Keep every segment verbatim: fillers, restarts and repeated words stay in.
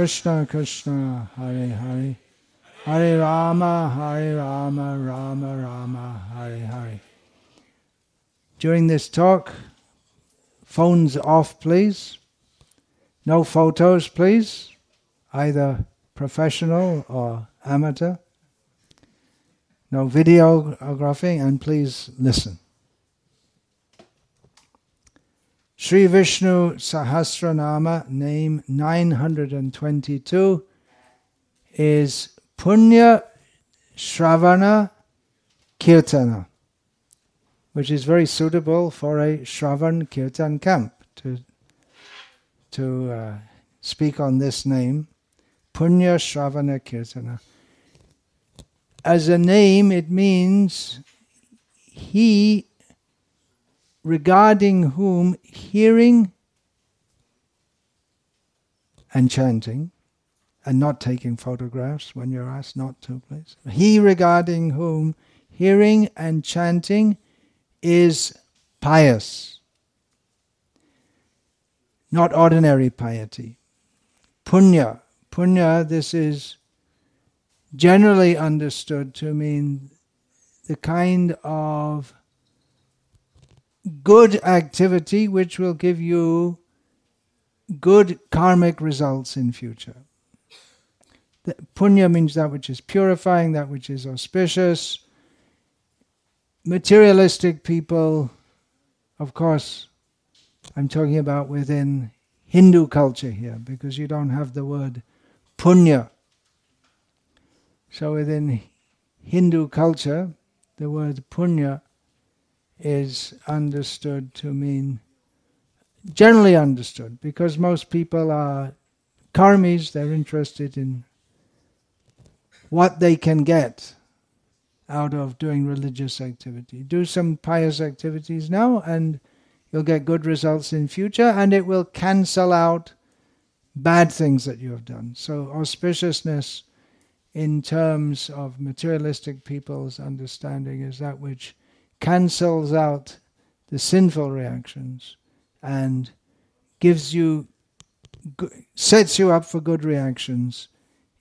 Krishna Krishna Hare Hare, Hare Rama Hare Rama Rama Rama Hare Hare. During this talk, phones off please, no photos please, either professional or amateur, no videography, and please listen. Sri Vishnu Sahasranama, name nine hundred twenty-two, is Punya Shravana Kirtana, which is very suitable for a Shravan Kirtan camp to, to uh, speak on this name, Punya Shravana Kirtana. As a name, it means he regarding whom hearing and chanting, and not taking photographs when you're asked not to, please. He regarding whom hearing and chanting is pious, not ordinary piety. Punya, punya, this is generally understood to mean the kind of good activity which will give you good karmic results in future. The punya means that which is purifying, that which is auspicious. Materialistic people, of course, I'm talking about within Hindu culture here, because you don't have the word punya. So within Hindu culture, the word punya is understood to mean, generally understood, because most people are karmis, they're interested in what they can get out of doing religious activity. Do some pious activities now and you'll get good results in future, and it will cancel out bad things that you have done. So auspiciousness in terms of materialistic people's understanding is that which cancels out the sinful reactions and gives you, sets you up for good reactions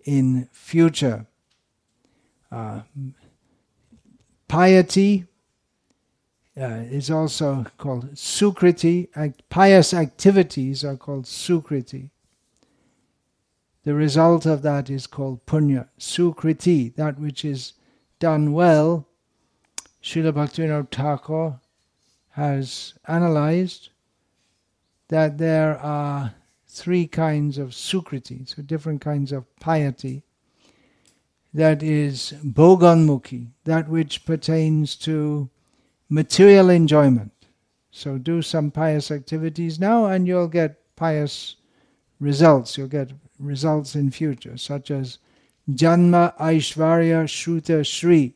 in future. Uh, piety uh, is also called sukriti. Act, pious activities are called sukriti. The result of that is called punya. Sukriti, that which is done well, Srila Bhaktivinoda Thakur has analyzed that there are three kinds of sukriti, so different kinds of piety. That is bhoganmukhi, that which pertains to material enjoyment. So do some pious activities now and you'll get pious results, you'll get results in future, such as janma, aishvarya, shuta, shri,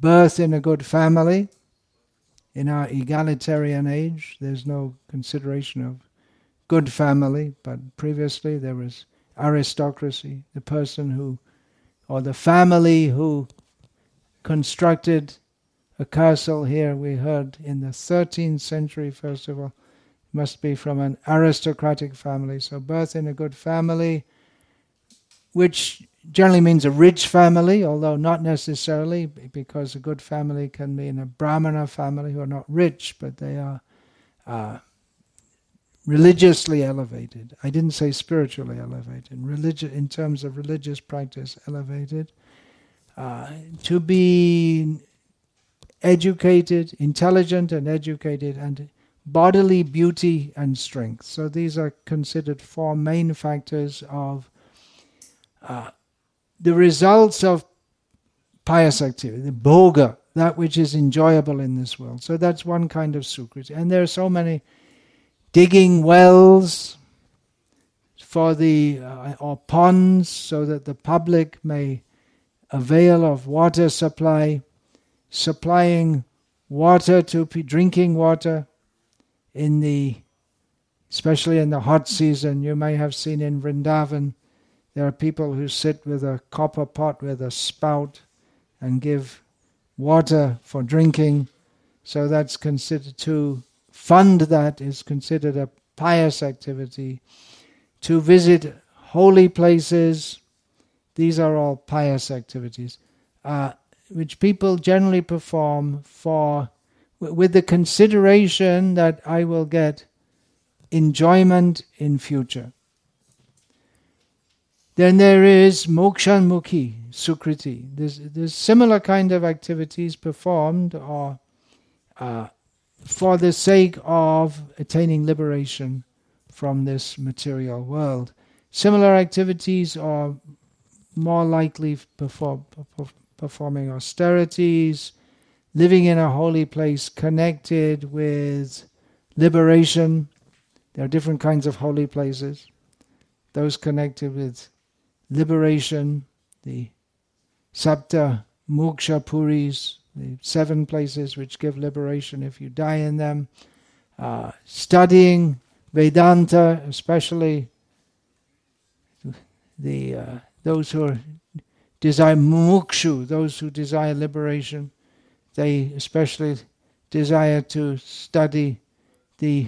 birth in a good family. In our egalitarian age, there's no consideration of good family, but previously there was aristocracy, the person who, or the family who constructed a castle here, we heard in the thirteenth century, first of all, must be from an aristocratic family. So birth in a good family, which generally means a rich family, although not necessarily, because a good family can mean a brahmana family who are not rich, but they are uh, religiously elevated. I didn't say spiritually elevated. Religi- in terms of religious practice, elevated. Uh, to be educated, intelligent and educated, and bodily beauty and strength. So these are considered four main factors of uh, the results of pious activity, the bhoga, that which is enjoyable in this world. So that's one kind of sukriti. And there are so many, digging wells for the, uh, or ponds so that the public may avail of water supply, supplying water to p- drinking water in the, especially in the hot season. You may have seen in Vrindavan, there are people who sit with a copper pot with a spout and give water for drinking. So that's considered to fund, that is considered a pious activity. To visit holy places. These are all pious activities, uh, which people generally perform for, with the consideration that I will get enjoyment in future. Then there is mokshanmukhi, sukriti. There's, there's similar kind of activities performed or uh, for the sake of attaining liberation from this material world. Similar activities are more likely perform, performing austerities, living in a holy place connected with liberation. There are different kinds of holy places. Those connected with liberation, the Sapta Moksha Puris, the seven places which give liberation if you die in them. Uh, studying Vedanta, especially the uh, those who are desire mukshu, those who desire liberation, they especially desire to study the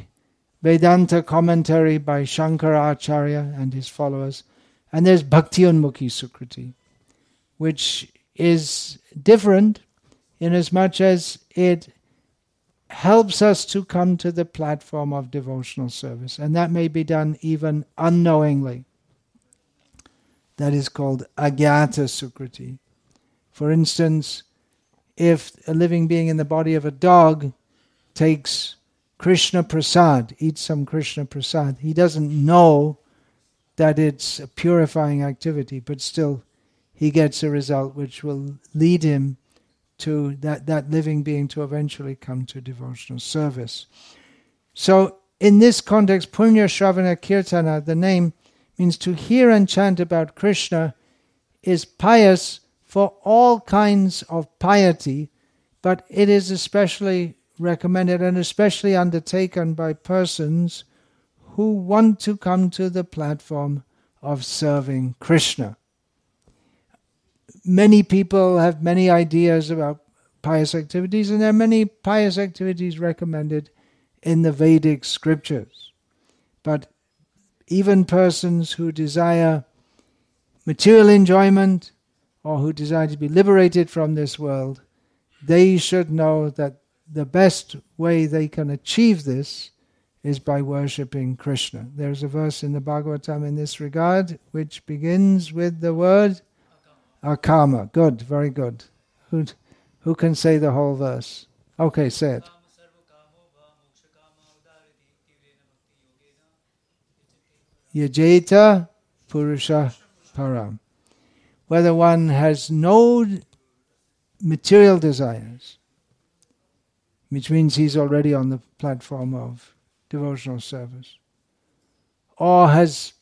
Vedanta commentary by Shankaracharya and his followers. And there's bhakti-unmukhi sukriti, which is different in as much as it helps us to come to the platform of devotional service. And that may be done even unknowingly. That is called agyata sukriti. For instance, if a living being in the body of a dog takes Krishna prasad, eats some Krishna prasad, he doesn't know that it's a purifying activity, but still he gets a result which will lead him to that, that living being to eventually come to devotional service. So in this context, Punya Shravana Kirtana, the name means to hear and chant about Krishna, is pious for all kinds of piety, but it is especially recommended and especially undertaken by persons who want to come to the platform of serving Krishna. Many people have many ideas about pious activities, and there are many pious activities recommended in the Vedic scriptures. But even persons who desire material enjoyment or who desire to be liberated from this world, they should know that the best way they can achieve this is by worshipping Krishna. There's a verse in the Bhagavatam in this regard, which begins with the word akama. Good, very good. Who, who can say the whole verse? Okay, say it. Yajeta purusha param. Whether one has no material desires, which means he's already on the platform of devotional service, or has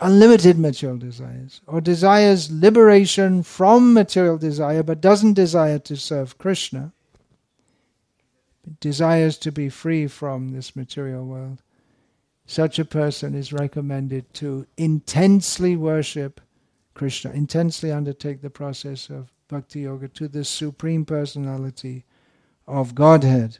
unlimited material desires, or desires liberation from material desire but doesn't desire to serve Krishna, but desires to be free from this material world, such a person is recommended to intensely worship Krishna, intensely undertake the process of Bhakti Yoga to the Supreme Personality of Godhead.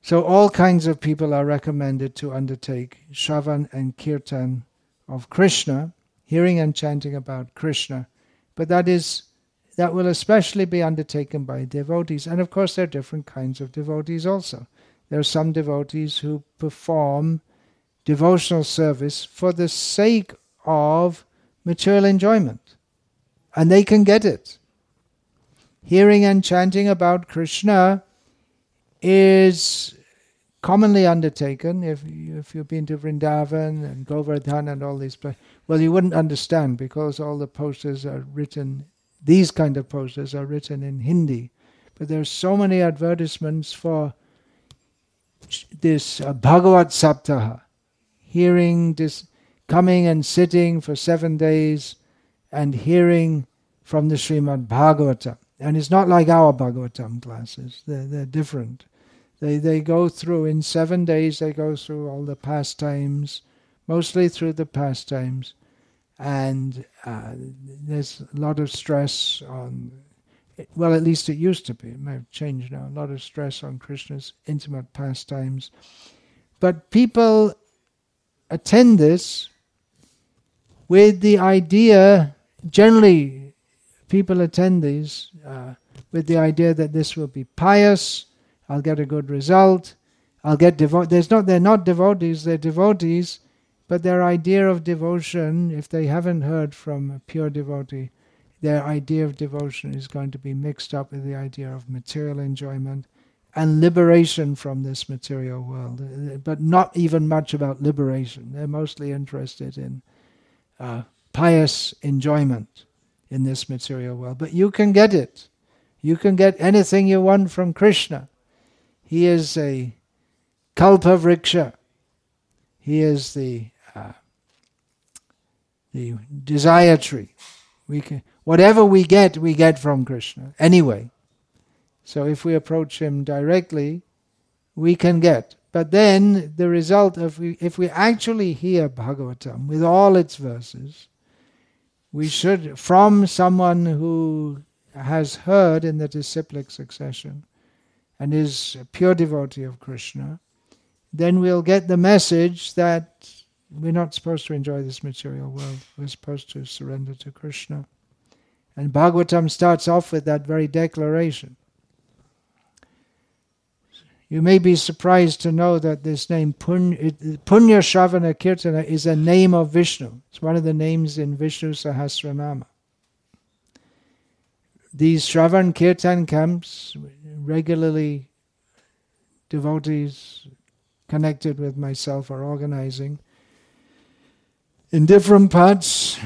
So all kinds of people are recommended to undertake Shravan and Kirtan of Krishna, hearing and chanting about Krishna. But that is that will especially be undertaken by devotees. And of course there are different kinds of devotees also. There are some devotees who perform devotional service for the sake of material enjoyment. And they can get it. Hearing and chanting about Krishna is commonly undertaken. If, you, if you've been to Vrindavan and Govardhan and all these places, well, you wouldn't understand because all the posters are written, these kind of posters are written in Hindi. But there are so many advertisements for this uh, Bhagavat Saptaha, hearing this, coming and sitting for seven days and hearing from the Srimad Bhagavata. And it's not like our Bhagavatam classes. They're, they're different. They, they go through, in seven days, they go through all the pastimes, mostly through the pastimes. And uh, there's a lot of stress on, well, at least it used to be. It may have changed now. A lot of stress on Krishna's intimate pastimes. But people attend this with the idea, generally people attend these uh, with the idea that this will be pious, I'll get a good result, I'll get devoted. There's not, they're not devotees, they're devotees, but their idea of devotion, if they haven't heard from a pure devotee, their idea of devotion is going to be mixed up with the idea of material enjoyment and liberation from this material world, but not even much about liberation. They're mostly interested in uh, pious enjoyment in this material world. But you can get it. You can get anything you want from Krishna. He is a kalpavriksha. He is the uh, the desire tree. We can, whatever we get, we get from Krishna anyway. So if we approach him directly, we can get. But then the result of we, if we actually hear Bhagavatam with all its verses, we should, from someone who has heard in the disciplic succession and is a pure devotee of Krishna, then we'll get the message that we're not supposed to enjoy this material world. We're supposed to surrender to Krishna. And Bhagavatam starts off with that very declaration. You may be surprised to know that this name, Punya Shravana Kirtana, is a name of Vishnu. It's one of the names in Vishnu Sahasranama. These Shravan Kirtan camps, regularly devotees connected with myself are organizing in different parts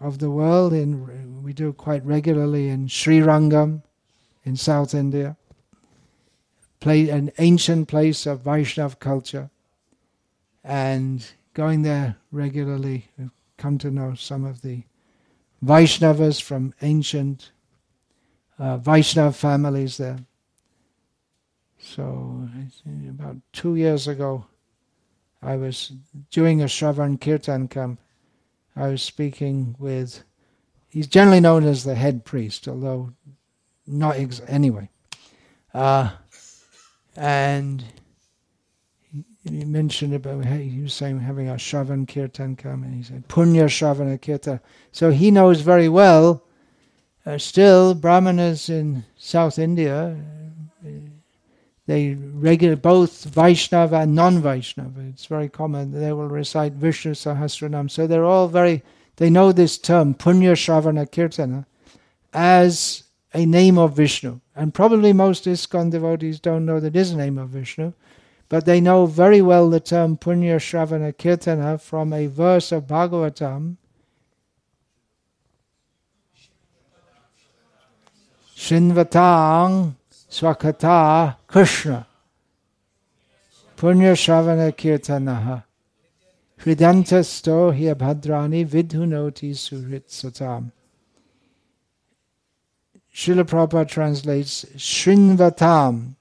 of the world. In, we do quite regularly in Sri Rangam in South India, play, an ancient place of Vaishnav culture, and going there regularly, we've come to know some of the Vaishnavas from ancient uh, Vaishnav families there. So about two years ago, I was doing a Shravan Kirtan camp. I was speaking with, he's generally known as the head priest, although not ex- anyway. Uh, and he, he mentioned about, he was saying, having a Shravan Kirtan camp, and he said, Punya Shravana Kirtana. So he knows very well, uh, still, Brahmanas in South India, they regular both Vaishnava and non-Vaishnava. It's very common. They will recite Vishnu Sahasranam. So they're all very, they know this term, Punya Shravana Kirtana, as a name of Vishnu. And probably most Iskcon devotees don't know that it is a name of Vishnu, but they know very well the term Punya Shravana Kirtana from a verse of Bhagavatam, Shinvatang Swakata Krishna Punya Shravana Kirtanaha Hridanta Sto Hiya Bhadrani Vidhunoti Surit Satam. Srila Prabhupada translates Shrinvatam,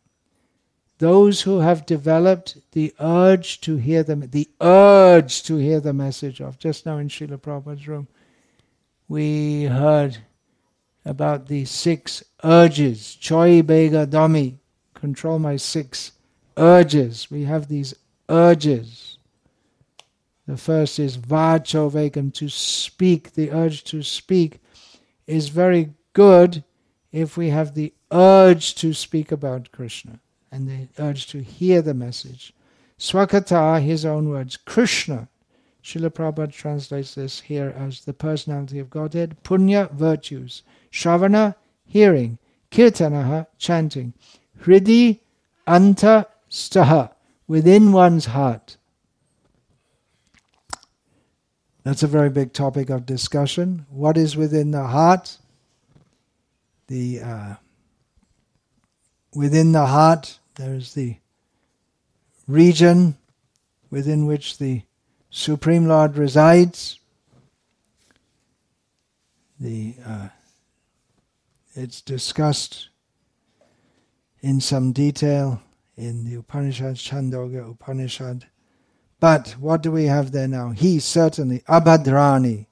those who have developed the urge to hear them, the urge to hear the message of. Just now in Srila Prabhupada's room, we heard about the six urges, choi bega domi, control my six urges. We have these urges. The first is vacho vegam, to speak. The urge to speak is very good if we have the urge to speak about Krishna and the urge to hear the message. Swakata, his own words, Krishna. Srila Prabhupada translates this here as the personality of Godhead. Punya, virtues. Shravana, hearing. Kirtanaha, chanting. Hridi, anta, staha, within one's heart. That's a very big topic of discussion. What is within the heart? The uh, within the heart, there is the region within which the Supreme Lord resides. The uh, it's discussed in some detail in the Upanishad, Chandogya Upanishad. But what do we have there now? He certainly, abhadrani,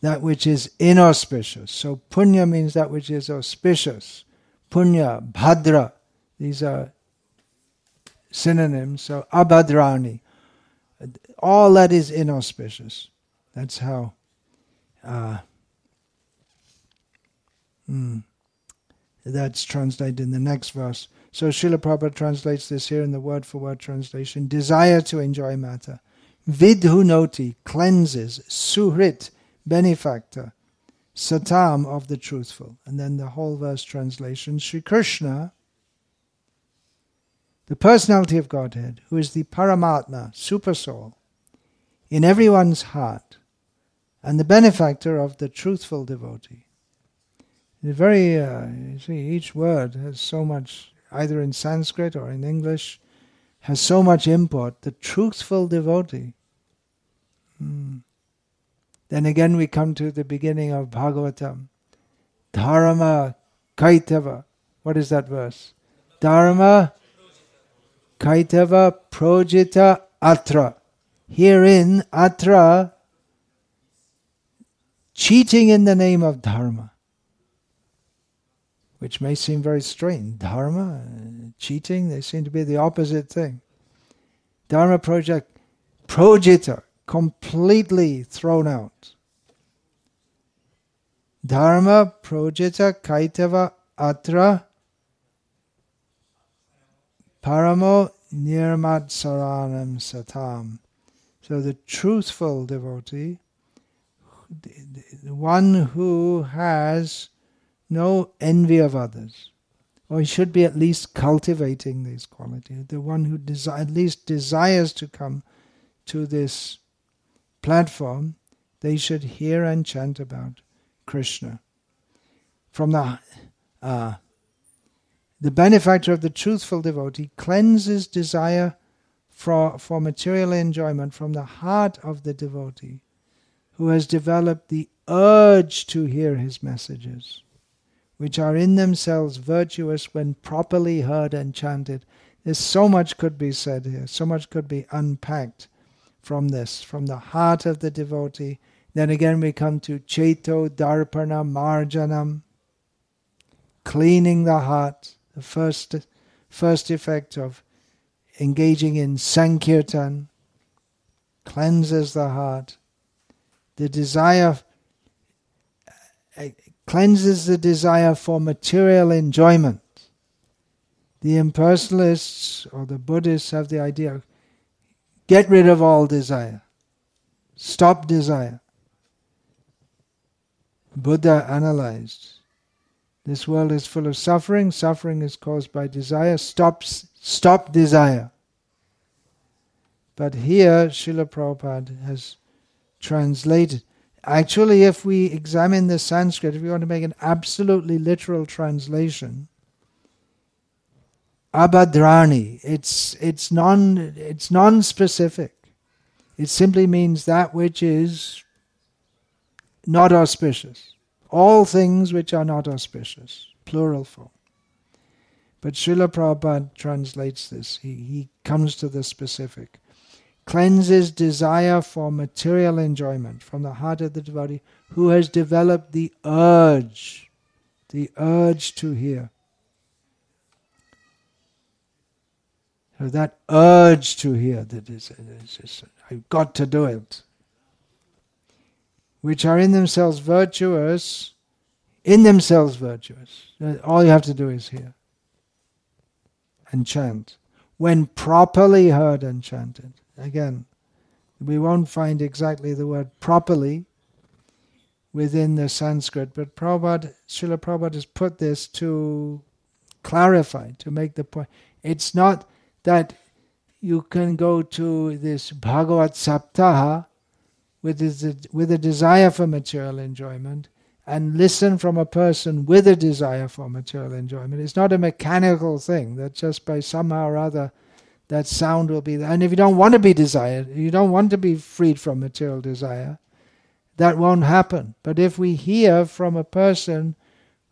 that which is inauspicious. So punya means that which is auspicious. Punya, bhadra, these are synonyms. So abhadrani, all that is inauspicious. That's how Uh, mm, that's translated in the next verse. So Srila Prabhupada translates this here in the word-for-word translation. Desire to enjoy matter. Vidhunoti, cleanses. Suhrit, benefactor. Satam, of the truthful. And then the whole verse translation. Sri Krishna, the personality of Godhead, who is the Paramatma, Supersoul, in everyone's heart, and the benefactor of the truthful devotee. The very, uh, you see, each word has so much, either in Sanskrit or in English, has so much import. The truthful devotee. Hmm. Then again we come to the beginning of Bhagavatam. Dharma Kaitava. What is that verse? Dharma Kaitava Projita Atra. Herein, Atra, cheating in the name of Dharma. Which may seem very strange. Dharma, cheating, they seem to be the opposite thing. Dharma project, projita, completely thrown out. Dharma, projita, kaitava, atra, paramo, nirmad saranam satam. So the truthful devotee, the one who has no envy of others, or he should be at least cultivating these qualities, the one who desi- at least desires to come to this platform, they should hear and chant about Krishna. From the, uh, the benefactor of the truthful devotee cleanses desire for, for material enjoyment from the heart of the devotee who has developed the urge to hear his messages, which are in themselves virtuous when properly heard and chanted. There's so much could be said here, so much could be unpacked from this, from the heart of the devotee. Then again we come to Cheto Dharpana Marjanam, cleaning the heart, the first, first effect of engaging in Sankirtan, cleanses the heart. The desire uh, cleanses the desire for material enjoyment. The impersonalists or the Buddhists have the idea, get rid of all desire. Stop desire. Buddha analyzed, this world is full of suffering. Suffering is caused by desire. Stop, stop desire. But here, Srila Prabhupada has translated. Actually, if we examine the Sanskrit, if we want to make an absolutely literal translation, abhadrani, it's it's non it's non-specific. It simply means that which is not auspicious. All things which are not auspicious, plural form. But Srila Prabhupada translates this. He, he comes to the specific. Cleanses desire for material enjoyment from the heart of the devotee who has developed the urge, the urge to hear. So that urge to hear, that is, is, is, I've got to do it, which are in themselves virtuous, in themselves virtuous. All you have to do is hear and chant. When properly heard and chanted. Again, we won't find exactly the word properly within the Sanskrit, but Prabhupada, Srila Prabhupada has put this to clarify, to make the point. It's not that you can go to this Bhagavat Saptaha with, this, with a desire for material enjoyment and listen from a person with a desire for material enjoyment. It's not a mechanical thing that just by somehow or other that sound will be there. And if you don't want to be desired, you don't want to be freed from material desire, that won't happen. But if we hear from a person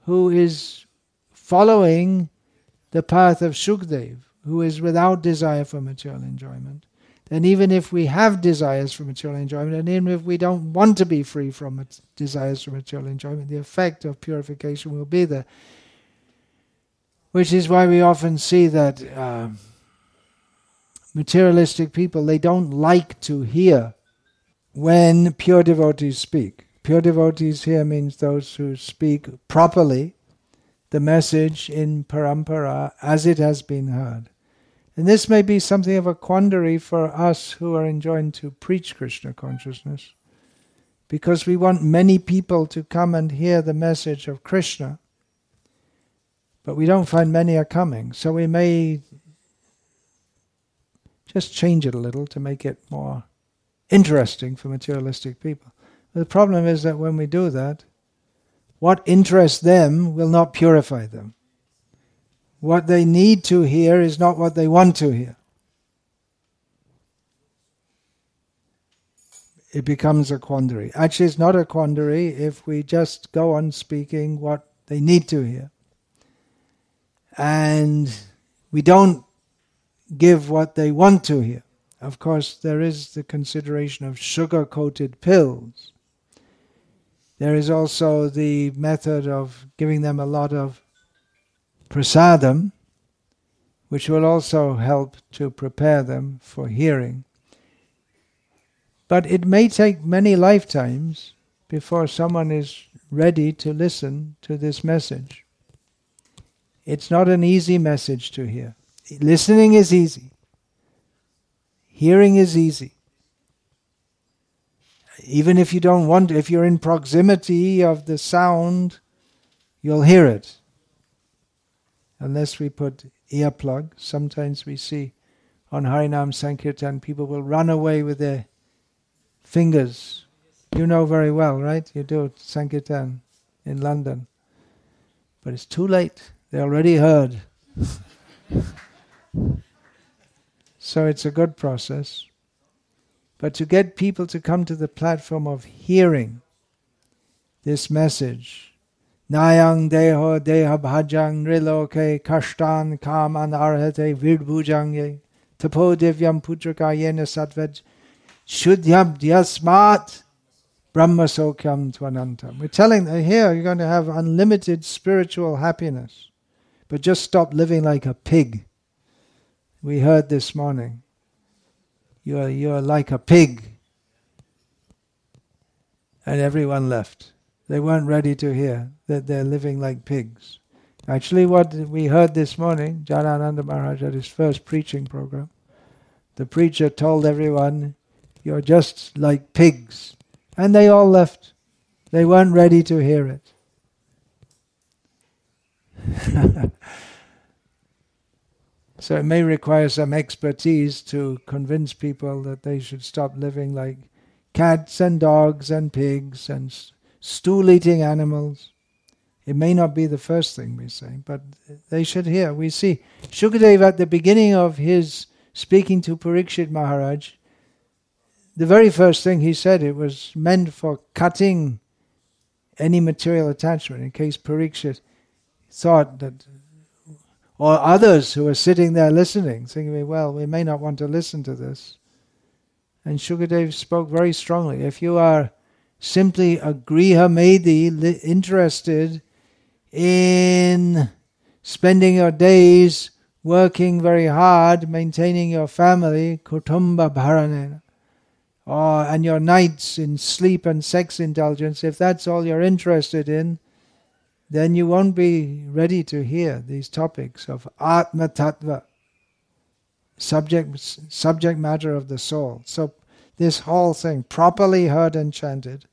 who is following the path of Shukdev, who is without desire for material enjoyment, then even if we have desires for material enjoyment, and even if we don't want to be free from desires for material enjoyment, the effect of purification will be there. Which is why we often see that uh, materialistic people, they don't like to hear when pure devotees speak. Pure devotees here means those who speak properly the message in parampara as it has been heard. And this may be something of a quandary for us who are enjoined to preach Krishna consciousness, because we want many people to come and hear the message of Krishna, but we don't find many are coming. So we may just change it a little to make it more interesting for materialistic people. But the problem is that when we do that, what interests them will not purify them. What they need to hear is not what they want to hear. It becomes a quandary. Actually, it's not a quandary if we just go on speaking what they need to hear. And we don't give what they want to hear. Of course, there is the consideration of sugar-coated pills. There is also the method of giving them a lot of prasadam, which will also help to prepare them for hearing. But it may take many lifetimes before someone is ready to listen to this message. It's not an easy message to hear. Listening is easy. Hearing is easy. Even if you don't want, if you're in proximity of the sound, you'll hear it. Unless we put earplug, sometimes we see on Harinam Sankirtan, people will run away with their fingers. You know very well, right? You do Sankirtan in London. But it's too late. They already heard. So it's a good process. But to get people to come to the platform of hearing this message, Nayang deho deha bhajang riloke kashtan kam anarhate virbhujang tapo devyam putraka yena satvaj Shudyab Dhyasmat Brahma Sokyam Twanantam. We're telling them here you're going to have unlimited spiritual happiness. But just stop living like a pig. We heard this morning. You're you're like a pig. And everyone left. They weren't ready to hear that they're living like pigs. Actually, what we heard this morning, Janananda Maharaj at his first preaching program, the preacher told everyone, "You're just like pigs." And they all left. They weren't ready to hear it. So it may require some expertise to convince people that they should stop living like cats and dogs and pigs and stool-eating animals. It may not be the first thing we say, but they should hear. We see Shukdev at the beginning of his speaking to Parikshit Maharaj, the very first thing he said, it was meant for cutting any material attachment, in case Parikshit thought that, or others who were sitting there listening, thinking, well, we may not want to listen to this. And Shukadeva spoke very strongly. If you are simply a grihamedi, interested in spending your days working very hard, maintaining your family, kutumba bharanena, Oh, and your nights in sleep and sex indulgence, if that's all you're interested in, then you won't be ready to hear these topics of Atma Tattva, subject, subject matter of the soul. So this whole thing, properly heard and chanted,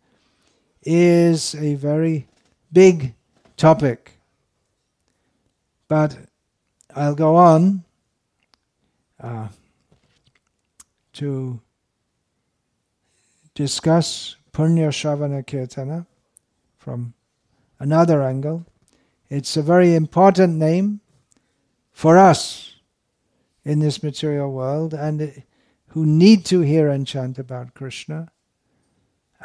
is a very big topic. But I'll go on uh, to discuss Punya Shravana Kirtana from another angle. It's a very important name for us in this material world and who need to hear and chant about Krishna.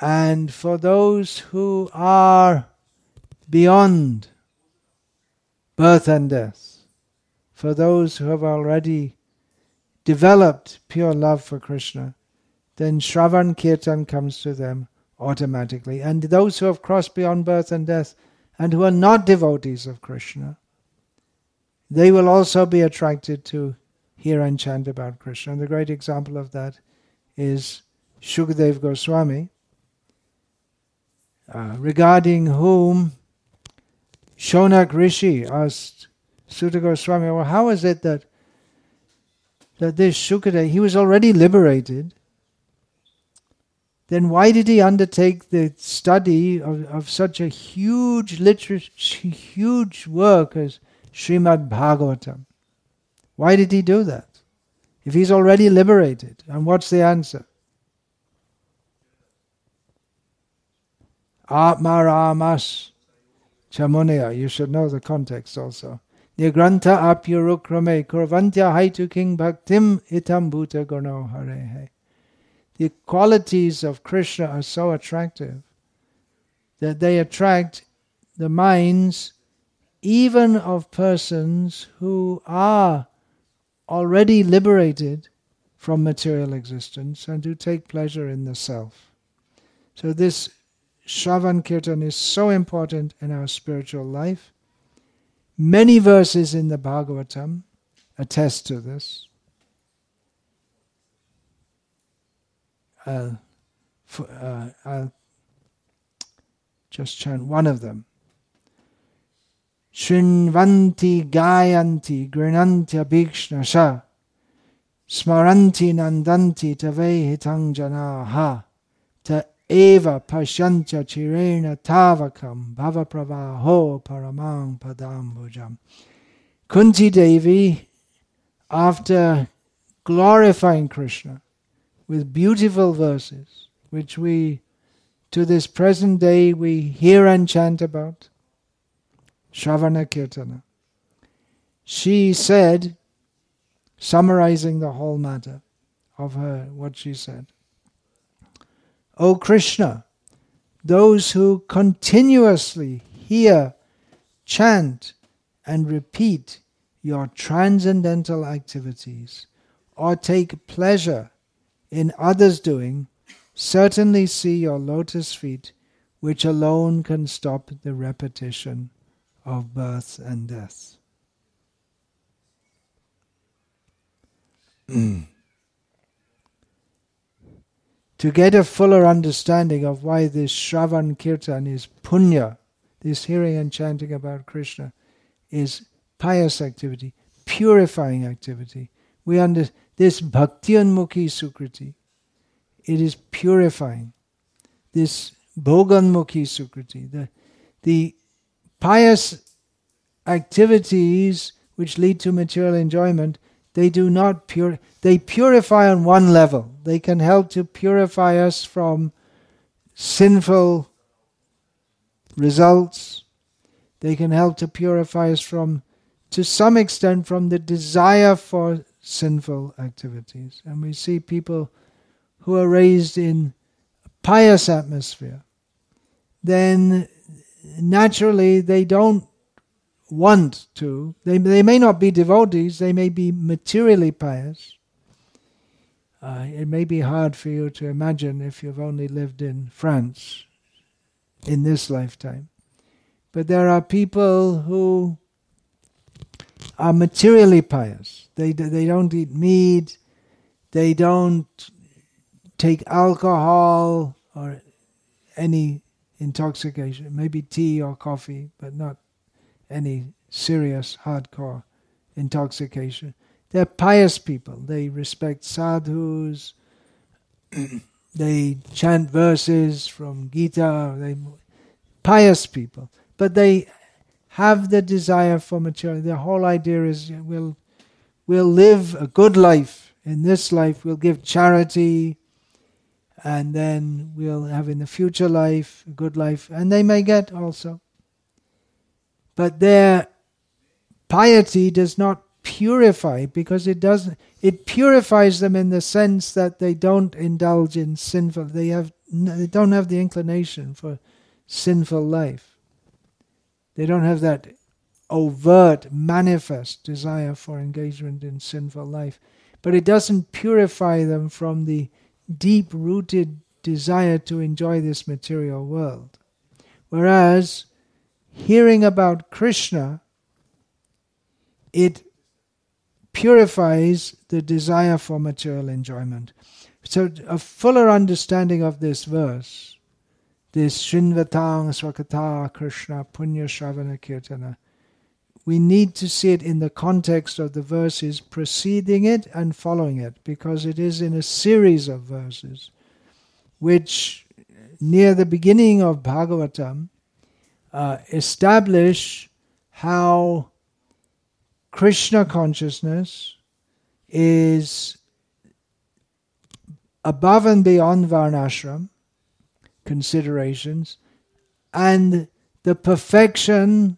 And for those who are beyond birth and death, for those who have already developed pure love for Krishna, then Shravan Kirtan comes to them automatically. And those who have crossed beyond birth and death and who are not devotees of Krishna, they will also be attracted to hear and chant about Krishna. And the great example of that is Shukadeva Goswami, uh, regarding whom Shonak Rishi asked Suta Goswami, well, how is it that that this Shukdev, he was already liberated, then why did he undertake the study of, of such a huge literature, huge work as Srimad Bhagavatam? Why did he do that? If he's already liberated, and what's the answer? Atma Ramas Chamuneya. You should know the context also. Nigranta apyurukrame kurvantya haitu king bhaktim itam bhuta gono harehe. The qualities of Krishna are so attractive that they attract the minds even of persons who are already liberated from material existence and who take pleasure in the self. So this Shravan Kirtan is so important in our spiritual life. Many verses in the Bhagavatam attest to this. I'll, uh, I'll just chant one of them. Shrinvanti gayanti grinantya bhikshnasha smaranti nandanti tave hitang janaha ta eva pashyantya chirena tavakam bhava pravaho paramang padambujam. Kunti Devi, after glorifying Krishna with beautiful verses, which we, to this present day, we hear and chant about, Shravana Kirtana. She said, summarizing the whole matter of her, what she said, O Krishna, those who continuously hear, chant, and repeat your transcendental activities, or take pleasure in others' doing, certainly see your lotus feet, which alone can stop the repetition of birth and death. To get a fuller understanding of why this Shravan Kirtan is punya, this hearing and chanting about Krishna is pious activity, purifying activity. We under This bhakti-anmukhi sukriti, it is purifying. This bhoganmukhi sukriti, the, the pious activities which lead to material enjoyment, they do not pur- they purify on one level. They can help to purify us from sinful results. They can help to purify us from, to some extent, from the desire for sinful activities. And we see people who are raised in a pious atmosphere, then naturally they don't want to, they, they may not be devotees, they may be materially pious. Uh, it may be hard for you to imagine if you've only lived in France in this lifetime. But there are people who are materially pious. They they don't eat meat, they don't take alcohol or any intoxication, maybe tea or coffee, but not any serious, hardcore intoxication. They're pious people. They respect sadhus, they chant verses from Gita, they pious people. But they have the desire for material. The whole idea is we'll, we'll live a good life. In this life we'll give charity, and then we'll have in the future life a good life, and they may get also. But their piety does not purify, because it doesn't. It purifies them in the sense that they don't indulge in sinful. They have. They don't have the inclination for sinful life. They don't have that overt, manifest desire for engagement in sinful life. But it doesn't purify them from the deep-rooted desire to enjoy this material world. Whereas, hearing about Krishna, it purifies the desire for material enjoyment. So a fuller understanding of this verse this Srinvatang Swakata Krishna Punya Shravana Kirtana. We need to see it in the context of the verses preceding it and following it, because it is in a series of verses, which near the beginning of Bhagavatam uh, establish how Krishna consciousness is above and beyond Varnashram considerations and the perfection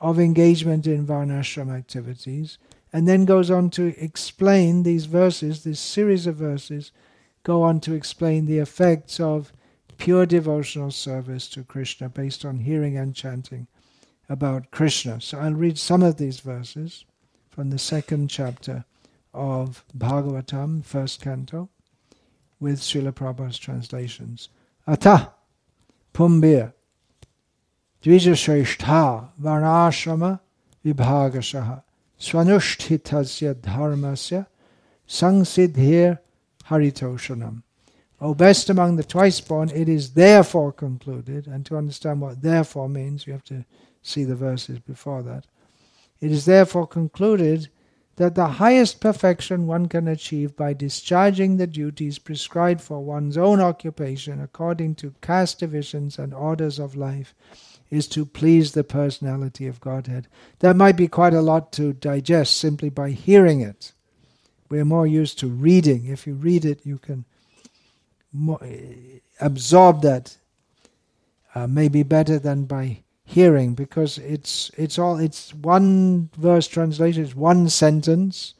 of engagement in Varnashram activities, and then goes on to explain these verses, this series of verses, go on to explain the effects of pure devotional service to Krishna based on hearing and chanting about Krishna. So I'll read some of these verses from the second chapter of Bhagavatam, first canto, with Srila Prabhupada's translations. Atah Pumbir Dvijashreshtha Varnashrama Vibhagashaha Swanushtitasya Dharmasya Sangsidhir Haritoshanam. O best among the twice-born, it is therefore concluded, and to understand what therefore means, you have to see the verses before that. It is therefore concluded that the highest perfection one can achieve by discharging the duties prescribed for one's own occupation according to caste divisions and orders of life is to please the personality of Godhead. That might be quite a lot to digest simply by hearing it. We're more used to reading. If you read it, you can more, uh, absorb that uh, maybe better than by hearing, because it's it's all it's one verse translation, it's one sentence,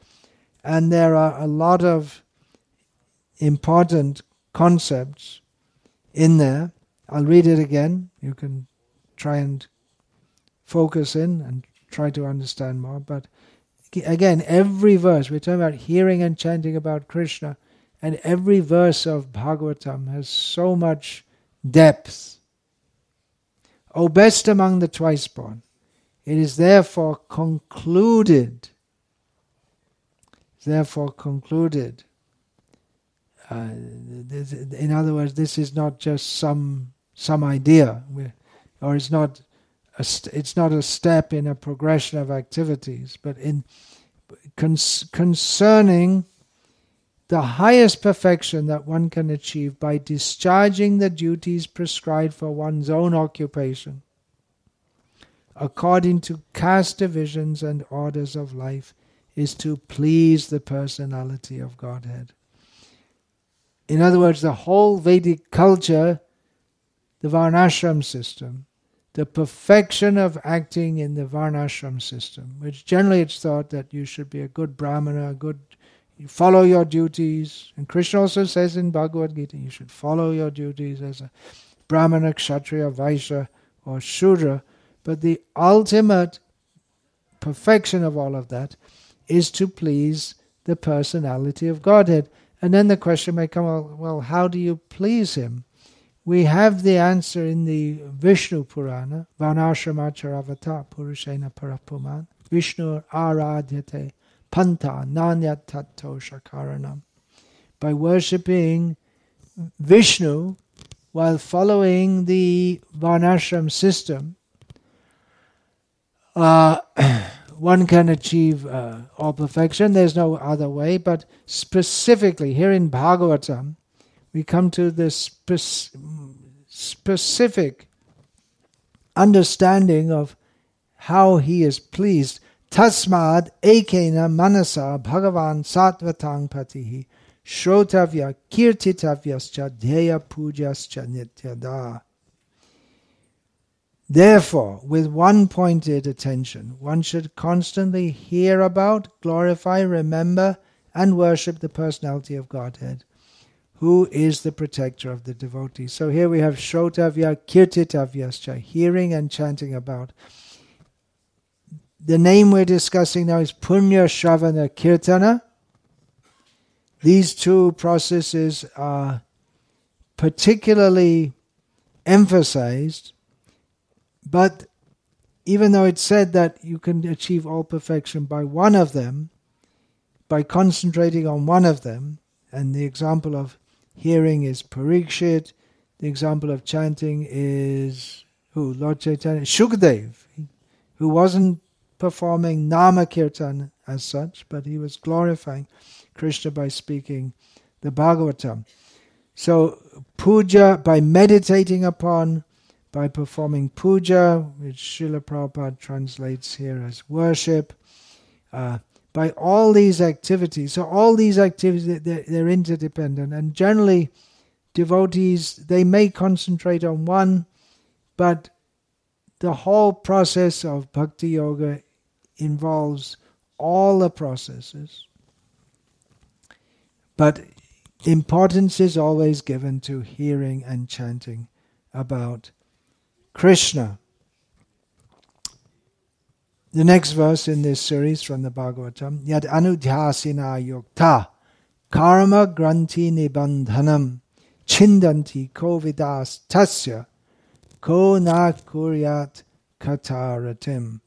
and there are a lot of important concepts in there. I'll read it again. You can try and focus in and try to understand more. But again, every verse, we're talking about hearing and chanting about Krishna, and every verse of Bhagavatam has so much depth. O best among the twice-born, it is therefore concluded, therefore concluded. Uh, this, in other words, this is not just some some idea, or it's not a st- it's not a step in a progression of activities, but in con- concerning the highest perfection that one can achieve by discharging the duties prescribed for one's own occupation, according to caste divisions and orders of life, is to please the personality of Godhead. In other words, the whole Vedic culture, the Varnashram system, the perfection of acting in the Varnashram system, which generally it's thought that you should be a good brahmana, a good you follow your duties, and Krishna also says in Bhagavad Gita, you should follow your duties as a brahmana, kshatriya, vaishya, or shudra. But the ultimate perfection of all of that is to please the personality of Godhead. And then the question may come, well, well how do you please him? We have the answer in the Vishnu Purana, Varnashramacharavata Purushena Parapuman, Vishnu Aradhyate Panta Nanya Tattosha Karanam. By worshipping Vishnu while following the Varnashram system, uh, one can achieve uh, all perfection. There's no other way. But specifically, here in Bhagavatam, we come to this spe- specific understanding of how he is pleased. Tasmad ekena manasa bhagavan sattvatang patihi shrotavya kirtitavyascha dheya pujaschya nityada. Therefore, with one-pointed attention, one should constantly hear about, glorify, remember, and worship the personality of Godhead, who is the protector of the devotee. So here we have shrotavya kirtitavyascha, hearing and chanting about. The name we're discussing now is Punya Shravana Kirtana. These two processes are particularly emphasized, but even though it's said that you can achieve all perfection by one of them, by concentrating on one of them, and the example of hearing is Parikshit, The example of chanting is who? Lord Chaitanya, Shukdev, who wasn't performing Nama Kirtan as such, but he was glorifying Krishna by speaking the Bhagavatam. So puja, by meditating upon, by performing puja, which Srila Prabhupada translates here as worship, uh, by all these activities. So all these activities, they're, they're interdependent. And generally, devotees, they may concentrate on one, but the whole process of bhakti yoga involves all the processes. But importance is always given to hearing and chanting about Krishna. The next verse in this series from the Bhagavatam, Yad anudhyasina yukta karma granti nibandhanam chindanti kovidas tasya ko na kuryat kataratim.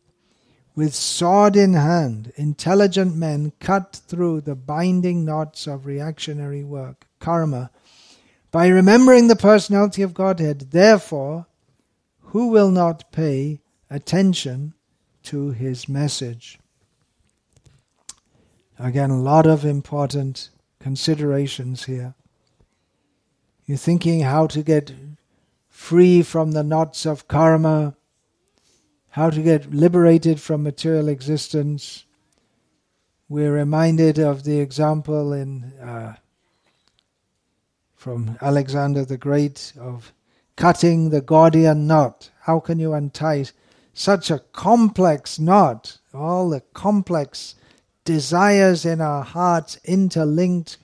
With sword in hand, intelligent men cut through the binding knots of reactionary work, karma, by remembering the personality of Godhead. Therefore, who will not pay attention to his message? Again, a lot of important considerations here. You're thinking how to get free from the knots of karma, how to get liberated from material existence. We're reminded of the example in uh, from Alexander the Great of cutting the Gordian knot. How can you untie such a complex knot? All the complex desires in our hearts interlinked,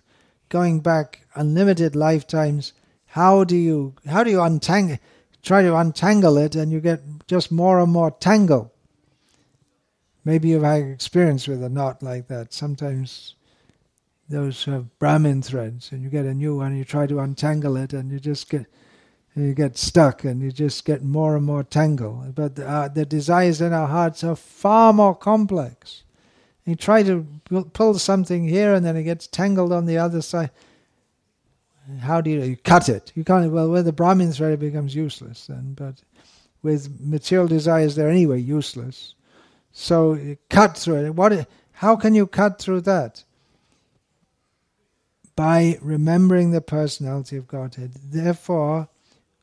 going back unlimited lifetimes. How do you how do you untangle? Try to untangle it, and you get just more and more tangle. Maybe you've had experience with a knot like that. Sometimes those have Brahmin threads, and you get a new one. You try to untangle it, and you just get you get stuck, and you just get more and more tangle. But the, uh, the desires in our hearts are far more complex. You try to pull something here, and then it gets tangled on the other side. How do you, you cut it? You can't. Well, with the Brahmin thread, it becomes useless then. But with material desires, they're anyway useless. So you cut through it. What? How can you cut through that? By remembering the personality of Godhead. Therefore,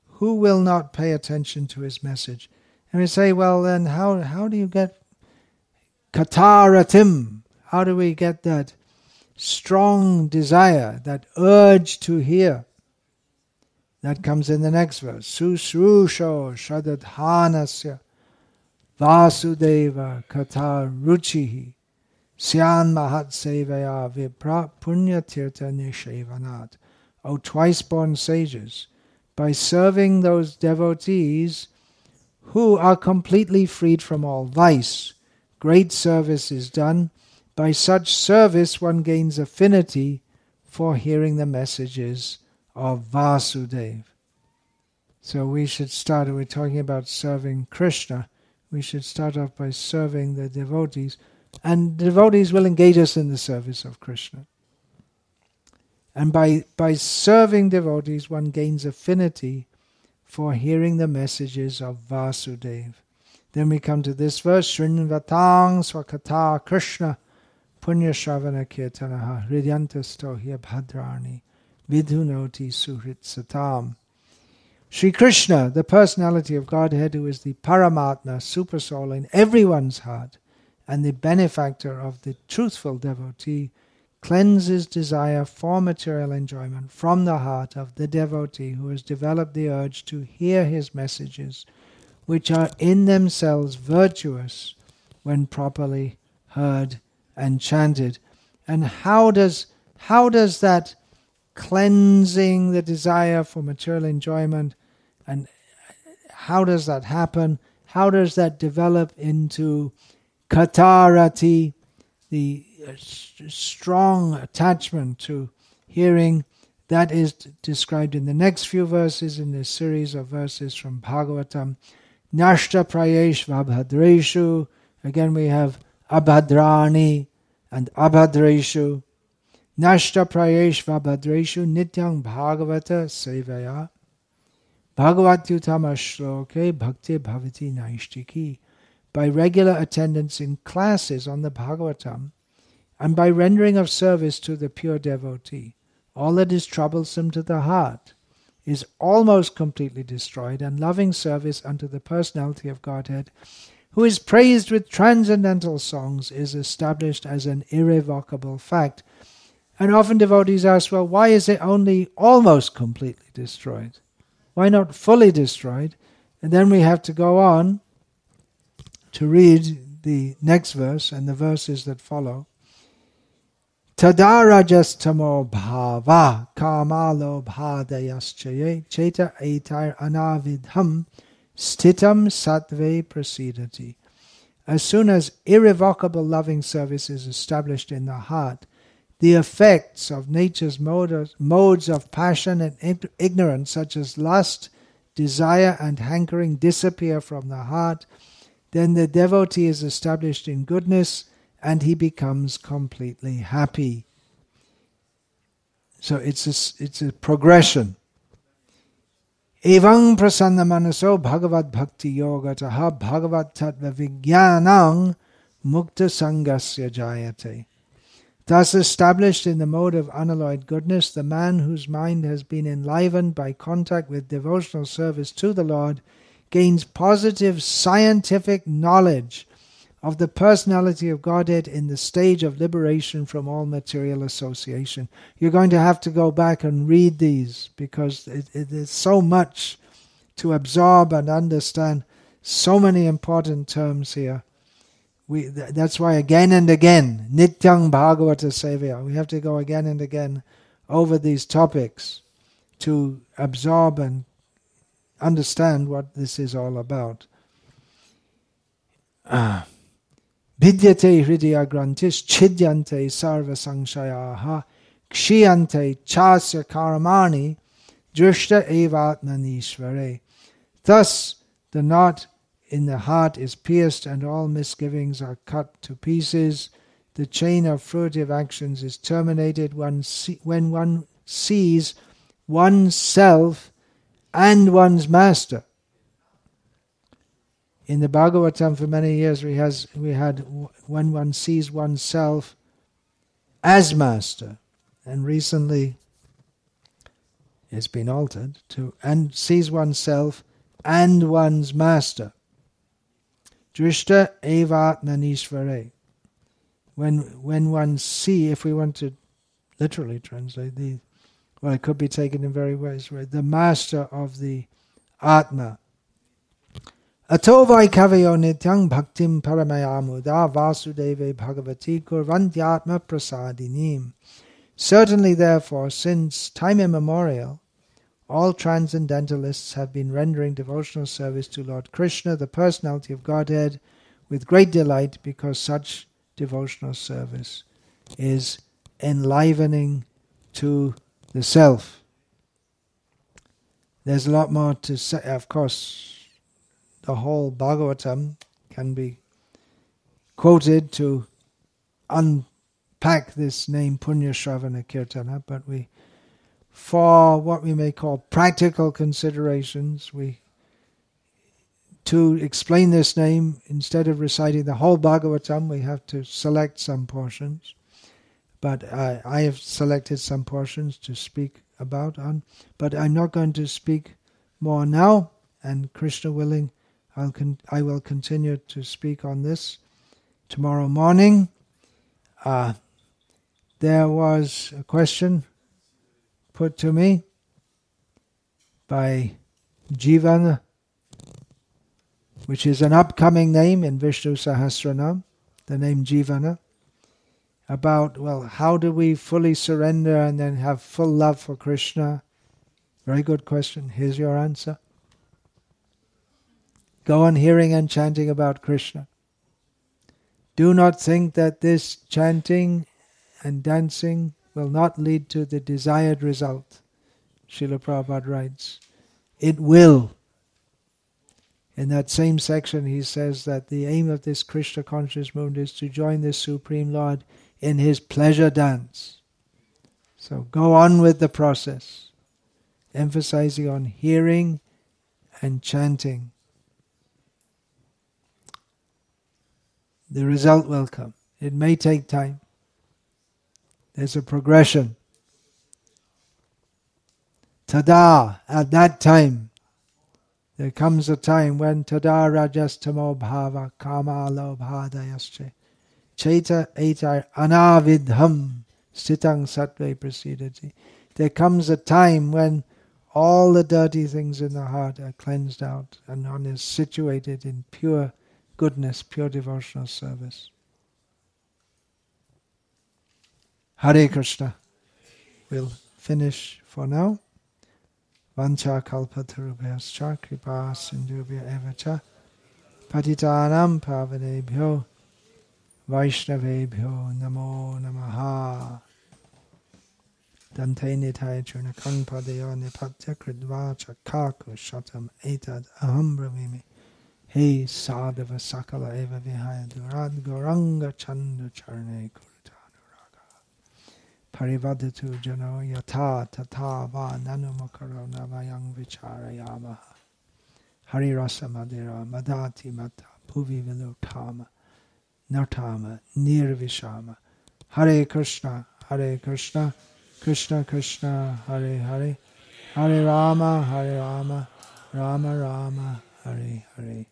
who will not pay attention to his message? And we say, well, then how how do you get kataratim? How do we get that strong desire, that urge to hear? That comes in the next verse. Susrusho shadadhanasya vasudeva kata ruchihi syan mahat sevaya vipra punya tirta nishevanat. O twice-born sages, by serving those devotees who are completely freed from all vice, great service is done. By such service, one gains affinity for hearing the messages of Vasudeva. So we should start, we're talking about serving Krishna, we should start off by serving the devotees, and the devotees will engage us in the service of Krishna. And by, by serving devotees, one gains affinity for hearing the messages of Vasudeva. Then we come to this verse, Shrinvatang Swakata Krishna Punya Shravana Kirtana Hridyantasto Hiya Bhadrani Vidhunoti Suhrit Satam. Shri Krishna, the personality of Godhead, who is the Paramatma, Supersoul in everyone's heart, and the benefactor of the truthful devotee, cleanses desire for material enjoyment from the heart of the devotee who has developed the urge to hear his messages, which are in themselves virtuous when properly heard and chanted. And how does how does that cleansing the desire for material enjoyment, and how does that happen? How does that develop into katarati, the strong attachment to hearing? That is described in the next few verses in this series of verses from Bhagavatam. Nashta prayesh vabhadreshu. Again, we have abhadrani and abhadreshu. Nashta prayesh vabhadreshu nityang bhagavata sevaya Bhagavat Yutama Shloke Bhakti Bhavati Naishtiki, by regular attendance in classes on the Bhagavatam, and by rendering of service to the pure devotee, all that is troublesome to the heart is almost completely destroyed, and loving service unto the personality of Godhead, who is praised with transcendental songs, is established as an irrevocable fact. And often devotees ask, well, why is it only almost completely destroyed? Why not fully destroyed? And then we have to go on to read the next verse and the verses that follow. Tadarajastamo bhava kamalo bhadayaschaye cheta etar anavidham stitam satve prasidati. As soon as irrevocable loving service is established in the heart, the effects of nature's modes of passion and ignorance, such as lust, desire and hankering, disappear from the heart. Then the devotee is established in goodness and he becomes completely happy. So it's a, it's a progression. Evaṁ prasanna manaso bhagavat bhakti yoga taha bhagavat tattva vijñānaṁ mukta sangasya jayate. Thus established in the mode of unalloyed goodness, the man whose mind has been enlivened by contact with devotional service to the Lord gains positive scientific knowledge of the personality of Godhead in the stage of liberation from all material association. You're going to have to go back and read these because it, it is so much to absorb and understand, so many important terms here. We, th- that's why again and again, Nityang Bhagavata Sevaya, we have to go again and again over these topics to absorb and understand what this is all about. Ah. Vidyate hridaya grantis chidyante sarva sangshayaha kshiyante chasya karamani drishta evatmanishvare. Thus the knot in the heart is pierced and all misgivings are cut to pieces. The chain of fruitive actions is terminated when, see, when one sees oneself and one's master. In the Bhagavatam for many years we, has, we had when one sees oneself as master, and recently it's been altered to and sees oneself and one's master. Drishta evatmanishvare. When when one see, if we want to literally translate the, well, it could be taken in very ways, right? The master of the Atma. Ato vaikaveyo nityang bhaktim paramayamuda vasudeve bhagavati kurvantyatma prasadinim. Certainly, therefore, since time immemorial, all transcendentalists have been rendering devotional service to Lord Krishna, the personality of Godhead, with great delight, because such devotional service is enlivening to the self. There's a lot more to say, of course. The whole Bhagavatam can be quoted to unpack this name Punya Shravana Kirtana, but we, for what we may call practical considerations, we to explain this name, instead of reciting the whole Bhagavatam, we have to select some portions. But I, I have selected some portions to speak about on, but I'm not going to speak more now, and Krishna willing, I'll con- I will continue to speak on this tomorrow morning. Uh, there was a question put to me by Jivana, which is an upcoming name in Vishnu Sahasranam, the name Jivana, about, well, how do we fully surrender and then have full love for Krishna? Very good question. Here's your answer. Go on hearing and chanting about Krishna. Do not think that this chanting and dancing will not lead to the desired result. Srila Prabhupada writes, it will. In that same section he says that the aim of this Krishna conscious movement is to join this Supreme Lord in his pleasure dance. So go on with the process, emphasizing on hearing and chanting, the result will come. It may take time. There's a progression. Tada, at that time, there comes a time when tada rajas tamo bhava kama lobhadayasche cheta etar anavidham sitang satve prasidati. There comes a time when all the dirty things in the heart are cleansed out and one is situated in pure goodness, pure devotional service. Hare Krishna. We'll finish for now. Vancha kalpatarubhyascha kripa sindhubhya evacha patitanam pavanebhyo vaishnavebhyo namo namaha. Dante nithaya churnakang padaya nipatya kridva chakaku shatam etad aham bravimi. He sadhava sakala eva vihaya durad goranga chandu charne kurutanuraga. Parivadatu jano yata tata va nanu makaro navayang vicharayamaha. Hari rasa madira madati mata puvi vilutama nartama nirvishama. Hare Krishna, Hare Krishna, Krishna Krishna, Hare Hare. Hare Rama, Hare Rama, Rama Rama, Hare Hare.